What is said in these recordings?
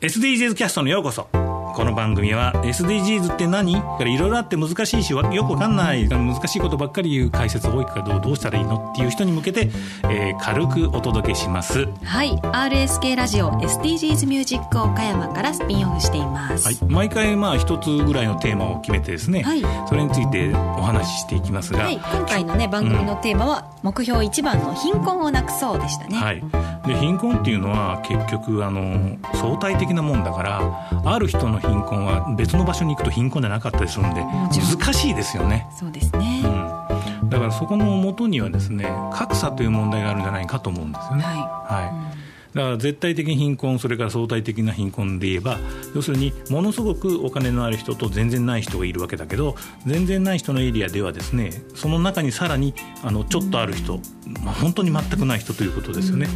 SDGs キャストにようこそ。この番組は SDGs って何？いろいろあって難しいしよくわかんない、難しいことばっかり言う解説多いからどうしたらいいのっていう人に向けて、軽くお届けします。はい、 RSK ラジオ SDGs ミュージック岡山からスピンオフしています、はい、毎回一つぐらいのテーマを決めてですね、はい、それについてお話ししていきますが、はい、今回の、ね、番組のテーマは、うん、目標1番の貧困をなくそうでしたね。はい、で貧困っていうのは結局相対的なもんだから、ある人の貧困は別の場所に行くと貧困じゃなかったりするんで難しいですよね。そうですね、うん、だからそこの元にはですね、格差という問題があるんじゃないかと思うんですよね。はい、はい、だから絶対的貧困、それから相対的な貧困で言えば、要するにものすごくお金のある人と全然ない人がいるわけだけど、全然ない人のエリアではですね、その中にさらにちょっとある人、本当に全くない人ということですよね。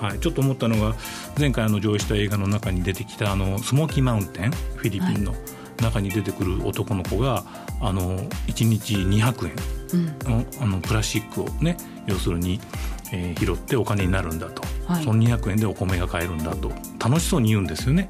はい、ちょっと思ったのが、前回上映した映画の中に出てきたスモーキーマウンテン、フィリピンの中に出てくる男の子が1日200円、うん、プラスチックをね、要するに拾ってお金になるんだと、はい、その200円でお米が買えるんだと楽しそうに言うんですよね。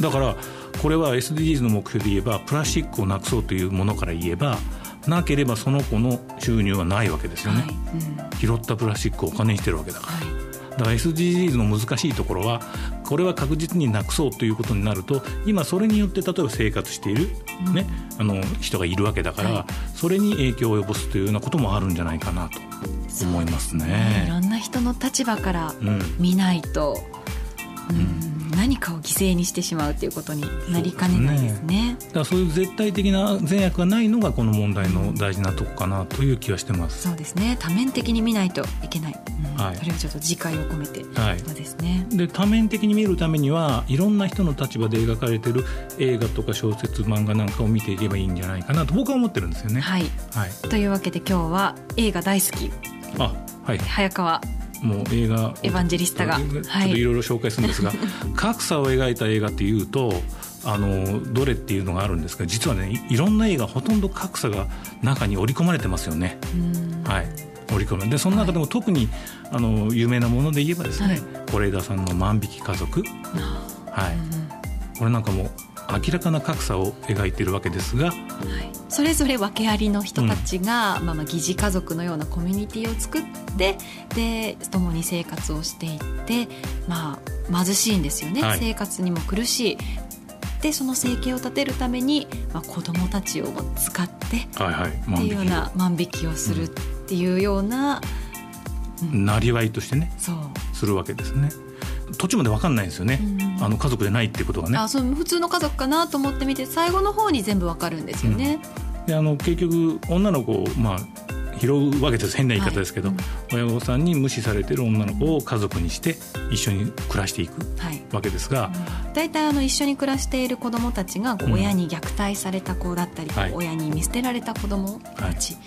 だからこれは SDGs の目標で言えば、プラスチックをなくそうというものから言えば、なければその子の収入はないわけですよね、はい、うん、拾ったプラスチックをお金にしてるわけだから、はい、だから SDGs の難しいところは、これは確実になくそうということになると、今それによって例えば生活している、ね、人がいるわけだから、はい、それに影響を及ぼすというようなこともあるんじゃないかなと思いますね。いろんな人の立場から見ないと、うんうん、何かを犠牲にしてしまうということになりかねないですね。だからそういう絶対的な善悪がないのがこの問題の大事なとこかなという気はしてます。そうですね、多面的に見ないといけない、はい、それをちょっと次回を込めて、はい、そうですね。で多面的に見るためには、いろんな人の立場で描かれている映画とか小説、漫画なんかを見ていけばいいんじゃないかなと僕は思ってるんですよね。はい、はい、というわけで今日は映画大好き、あ、はい、早川もう映画エヴァンジェリスタがいろいろ紹介するんですが、はい、格差を描いた映画っていうとどれっていうのがあるんですが、実はね、いろんな映画ほとんど格差が中に織り込まれてますよね。はい、織り込む。でその中でも特に、はい、有名なもので言えばですね、是枝さんの万引き家族、はい、うん、これなんかも明らかな格差を描いているわけですが、はい、それぞれ訳ありの人たちが、うん、疑似家族のようなコミュニティを作って、で共に生活をしていって、貧しいんですよね、はい、生活にも苦しい。でその生計を立てるために、子どもたちを使って、はいはい、っていうような万引きをする、うんっていうような、うん、なりわいとしてね、そうするわけですね。途中まで分かんないんですよね、うん、家族でないっていうことがね。あ、そう、普通の家族かなと思ってみて、最後の方に全部分かるんですよね、うん、で結局女の子を、拾うわけです。変な言い方ですけど、はい、うん、親御さんに無視されてる女の子を家族にして一緒に暮らしていくわけですが、はい、うん、だいたい一緒に暮らしている子どもたちが親に虐待された子だったり、うん、親に見捨てられた子どもたち、は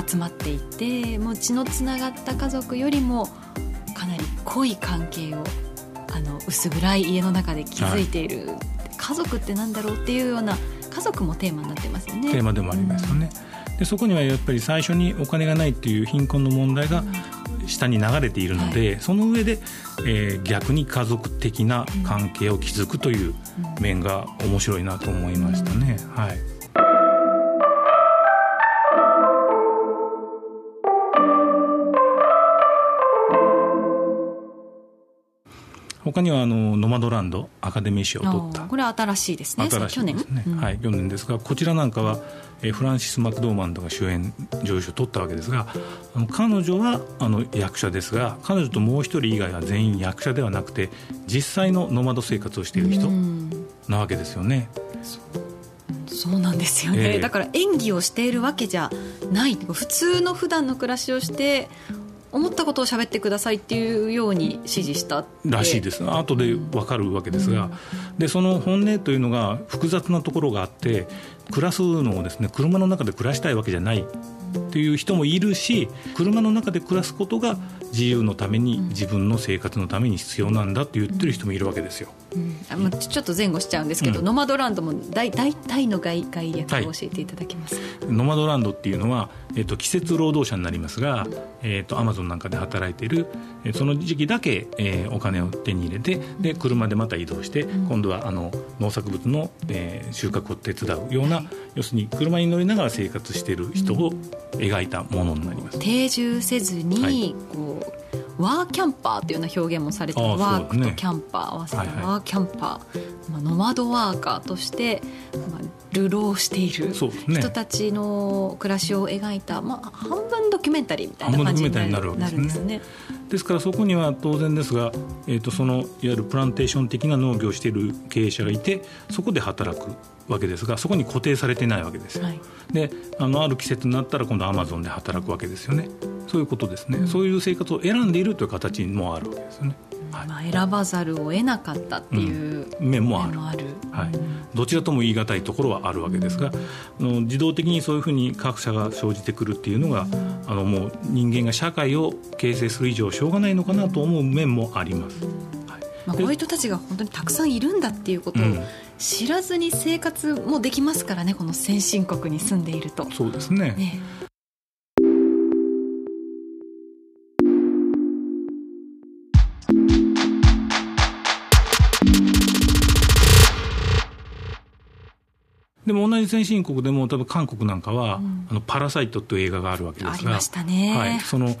い、集まっていて、もう血のつながった家族よりもかなり濃い関係を薄暗い家の中で築いている、はい、家族ってなんだろうっていうような、家族もテーマになってますよね。テーマでもありますよね、うん、でそこにはやっぱり最初にお金がないっていう貧困の問題が下に流れているので、うん、はい、その上で、逆に家族的な関係を築くという面が面白いなと思いましたね、うんうん、はい。他にはノマドランドアカデミー賞を取った、これは新しいですね。去年、はい、去年ですが、こちらなんかはフランシス・マクドーマンドが主演女優賞を取ったわけですが、彼女は役者ですが、彼女ともう一人以外は全員役者ではなくて、実際のノマド生活をしている人なわけですよね。そうなんですよね、だから演技をしているわけじゃない、普通の普段の暮らしをして、思ったことを喋ってくださいっていうように指示したらしいです。後で分かるわけですが、でその本音というのが複雑なところがあって、暮らすのをですね、車の中で暮らしたいわけじゃないという人もいるし、車の中で暮らすことが自由のために、自分の生活のために必要なんだと言ってる人もいるわけですよ、ちょっと前後しちゃうんですけど、ノマドランドも大体の概略を教えていただけますか。ノマドランドっていうのは、季節労働者になりますが、Amazon なんかで働いている、その時期だけ、お金を手に入れて、で車でまた移動して、今度は農作物の、収穫を手伝うような、要するに車に乗りながら生活している人を描いたものになります。定住せずに、こうワーキャンパーというような表現もされて、ワークとキャンパー合わせたワーキャンパー、ノマドワーカーとして、流浪している人たちの暮らしを描いた、半分ドキュメンタリーみたいな感じになるわけですね。ですからそこには当然ですが、そのいわゆるプランテーション的な農業をしている経営者がいて、そこで働くわけですが、そこに固定されてないわけですよ、である季節になったら今度は Amazon で働くわけですよね。そういうことですね、そういう生活を選んでいるという形もあるわけですよね。選ばざるを得なかったっていう、面もある、どちらとも言い難いところはあるわけですが、自動的にそういうふうに格差が生じてくるっていうのが、もう人間が社会を形成する以上しょうがないのかなと思う面もあります、こういう人たちが本当にたくさんいるんだっていうことを知らずに生活もできますからね、この先進国に住んでいると。そうですね、でも同じ先進国でも多分韓国なんかは、パラサイトという映画があるわけですが、ありましたね、その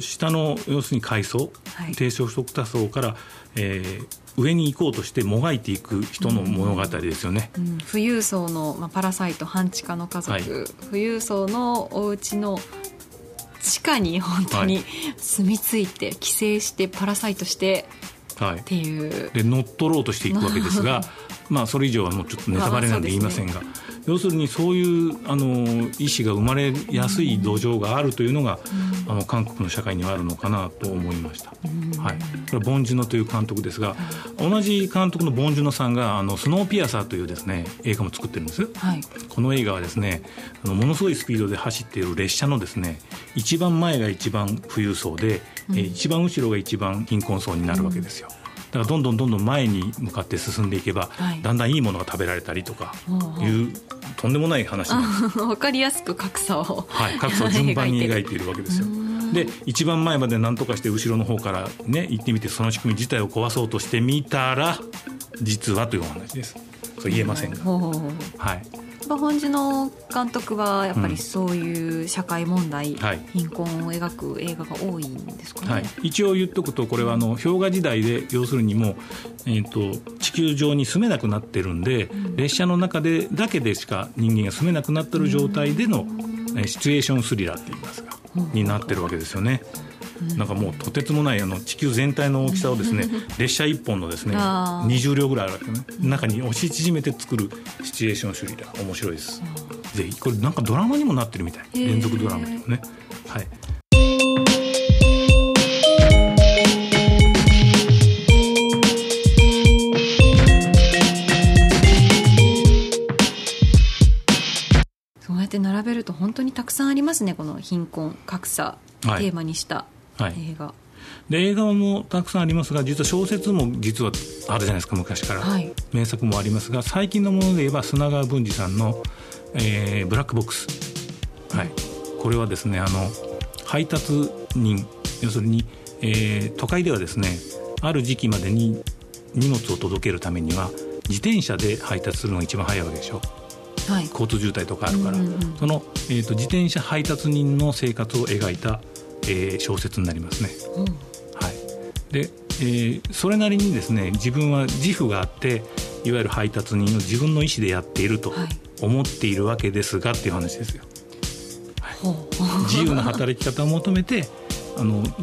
下の要するに階層、低所得者層から、上に行こうとしてもがいていく人の物語ですよね、富裕層の、パラサイト半地下の家族、富裕層のお家の地下に本当に住み着いて寄生してパラサイトしてっていう、で乗っ取ろうとしていくわけですがそれ以上はもうちょっとネタバレなんで言いませんが、要するにそういう意思が生まれやすい土壌があるというのが、韓国の社会にはあるのかなと思いました、これはボン・ジュノという監督ですが、同じ監督のボン・ジュノさんがスノーピアサーというですね、映画も作ってるんです、この映画はですね、ものすごいスピードで走っている列車のですね、一番前が一番富裕層で、一番後ろが一番貧困層になるわけですよ、だからどんどん前に向かって進んでいけば、だんだんいいものが食べられたりとかいうとんでもない話なんです。分かりやすく格差を、格差を順番に描いているわけですよ。で一番前まで何とかして後ろの方から、行ってみて、その仕組み自体を壊そうとしてみたら実はというお話です。それ言えませんが、本日の監督はやっぱりそういう社会問題、貧困を描く映画が多いんですかね、一応言っとくと、これは氷河時代で、要するにもう、地球上に住めなくなってるんで、列車の中でだけでしか人間が住めなくなってる状態での、シチュエーションスリラーって言いますか、になってるわけですよね。なんかもうとてつもない地球全体の大きさをですね、列車1本のですね、20両ぐらいある、中に押し縮めて作るシチュエーションスリラー、面白いです、ぜひ。これなんかドラマにもなってるみたい、連続ドラマでもね、そうやって並べると本当にたくさんありますね、この貧困格差テーマにした映画、で映画もたくさんありますが、実は小説も実はあるじゃないですか、昔から、名作もありますが、最近のもので言えば砂川文治さんの、ブラックボックス、これはですね、配達人、要するに、都会ではですね、ある時期までに荷物を届けるためには自転車で配達するのが一番早いわけでしょ、交通渋滞とかあるから、その、自転車配達人の生活を描いた小説になりますね、で、それなりにですね、自分は自負があって、いわゆる配達人を自分の意思でやっていると思っているわけですがっていう話ですよ、自由な働き方を求めて、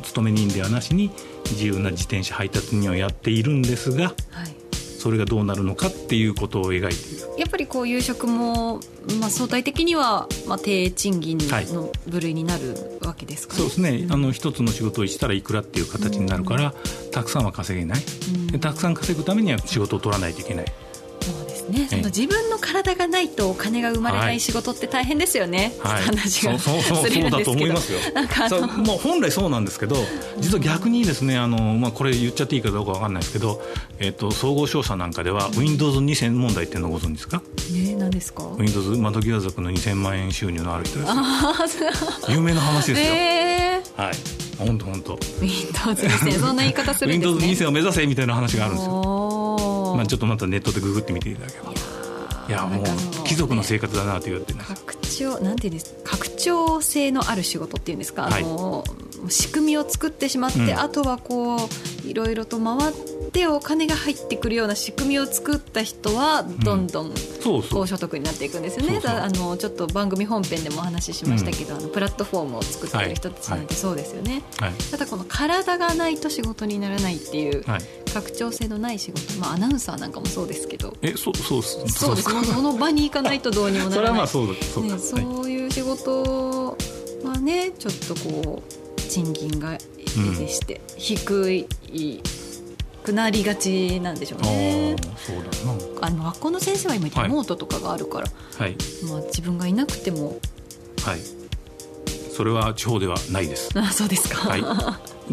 勤め人ではなしに自由な自転車配達人をやっているんですが、それがどうなるのかっていうことを描いている。やっぱりこういう職も、相対的には、低賃金の部類になるわけですかね、そうですね、一つの仕事をしたらいくらっていう形になるから、たくさんは稼げない、でたくさん稼ぐためには仕事を取らないといけない、そうですね、ね、その自分の体がないとお金が生まれない仕事って大変ですよね、はい、話がするんですけど、本来そうなんですけど、実は逆にですね、これ言っちゃっていいかどうか分かんないですけど、総合商社なんかでは Windows 2000問題っていうのをご存知ですか？何ですか？ Windows 窓際族の2000万円収入のある人です。有名な話ですよ、はい、本当本当 Windows 2000、そんな言い方するんですね。 Windows 2000を目指せみたいな話があるんですよ。まあ、ちょっとまたネットでググってみていただければ、いやもう貴族の生活だなと言ってね、拡張性のある仕事っていうんですか、はい、仕組みを作ってしまって、あとはこういろいろと回ってお金が入ってくるような仕組みを作った人はどんどん高所得になっていくんですよね。ちょっと番組本編でもお話ししましたけど、プラットフォームを作っている人たちなんてそうですよね、はいはい、ただこの体がないと仕事にならないっていう、はい、拡張性のない仕事、アナウンサーなんかもそうですけど、そうですね、その場に行かないとどうにもならないそそういう仕事はね、ちょっとこう賃金がでして、低くなりがちなんでしょうね。そうだな、学校の先生は今リモートとかがあるから、はい、自分がいなくても、はい、それは地方ではないです。あ、そうですか、はい、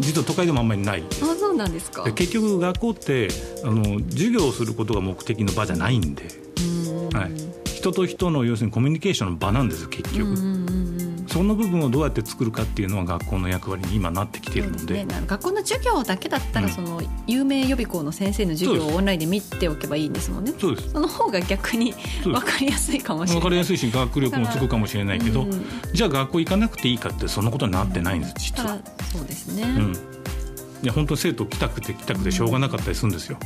実は都会でもあんまりないです。あ、そうなんですか。で、結局学校って授業をすることが目的の場じゃないんで、はい、人と人の要するにコミュニケーションの場なんですよ結局。その部分をどうやって作るかっていうのは学校の役割に今なってきているの で、ね、学校の授業だけだったら、その有名予備校の先生の授業をオンラインで見ておけばいいんですもんね。 そうです。その方が逆に分かりやすいかもしれない、分かりやすいし学力もつくかもしれないけど、じゃあ学校行かなくていいかってそんなことになってないんです実は。そうですね、いや本当生徒来たくて来たくてしょうがなかったりするんですよ、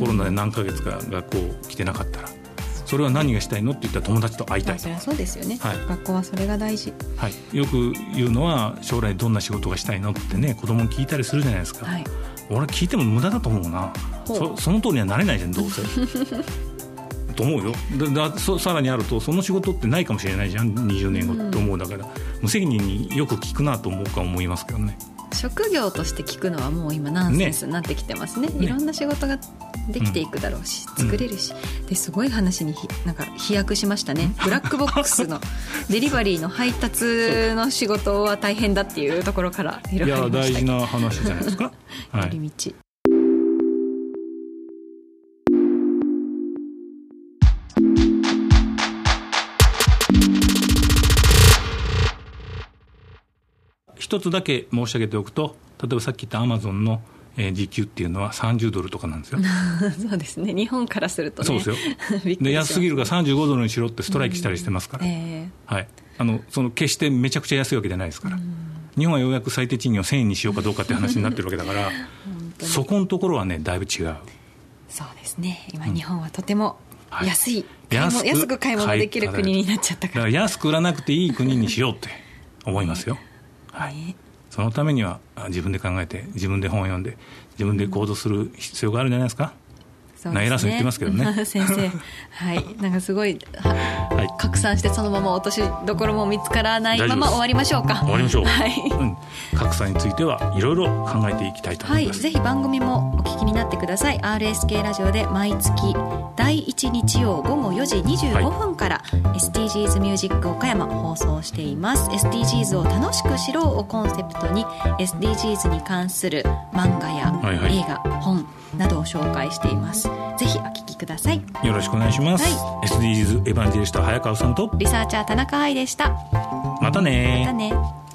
コロナで何ヶ月か学校来てなかったら、それは何がしたいのって言ったら友達と会いたいと。そうですよね、はい、学校はそれが大事、はい、よく言うのは将来どんな仕事がしたいのってね、子供に聞いたりするじゃないですか、はい、俺聞いても無駄だと思うな、その通りにはなれないじゃんどうせと思うよ。さらにあるとその仕事ってないかもしれないじゃん20年後って思う。だから無責任によく聞くなと思いますけどね。職業として聞くのはもう今ナンセンスになってきてますね。いろんな仕事ができていくだろうし、作れるし、ですごい話になんか飛躍しましたね。ブラックボックスのデリバリーの配達の仕事は大変だっていうところからいろいろありましたけど、いや大事な話じゃないですか寄り道、はい、一つだけ申し上げておくと、例えばさっき言ったアマゾンの時給っていうのは30ドルとかなんですよそうですね、日本からするとね、そうですよで安すぎるから35ドルにしろってストライキしたりしてますから、はい、その決してめちゃくちゃ安いわけじゃないですから、日本はようやく最低賃金を1000円にしようかどうかって話になってるわけだからそこのところはねだいぶ違う。そうですね、今日本はとても安い、安く買い物できる国になっちゃったから、だから安く売らなくていい国にしようって思いますよはい、そのためには自分で考えて自分で本を読んで自分で行動する必要があるんじゃないですか。偉そうに言ってますけどね先生、はい、なんかすごい、はい、拡散してそのまま落としどころも見つからないまま終わりましょうか。終わりましょう、はい、格差についてはいろいろ考えていきたいと思います、はい、ぜひ番組もお聞きになってください。 RSK ラジオで毎月第1日曜午後4時25分から SDGs ミュージック岡山放送しています、はい、SDGs を楽しく知ろうをコンセプトに SDGs に関する漫画や映画、はいはい、本などを紹介しています。ぜひお聞きください。よろしくお願いします、はい、SDGs エヴァンジェリスト早川さんとリサーチャー田中愛でした。またね。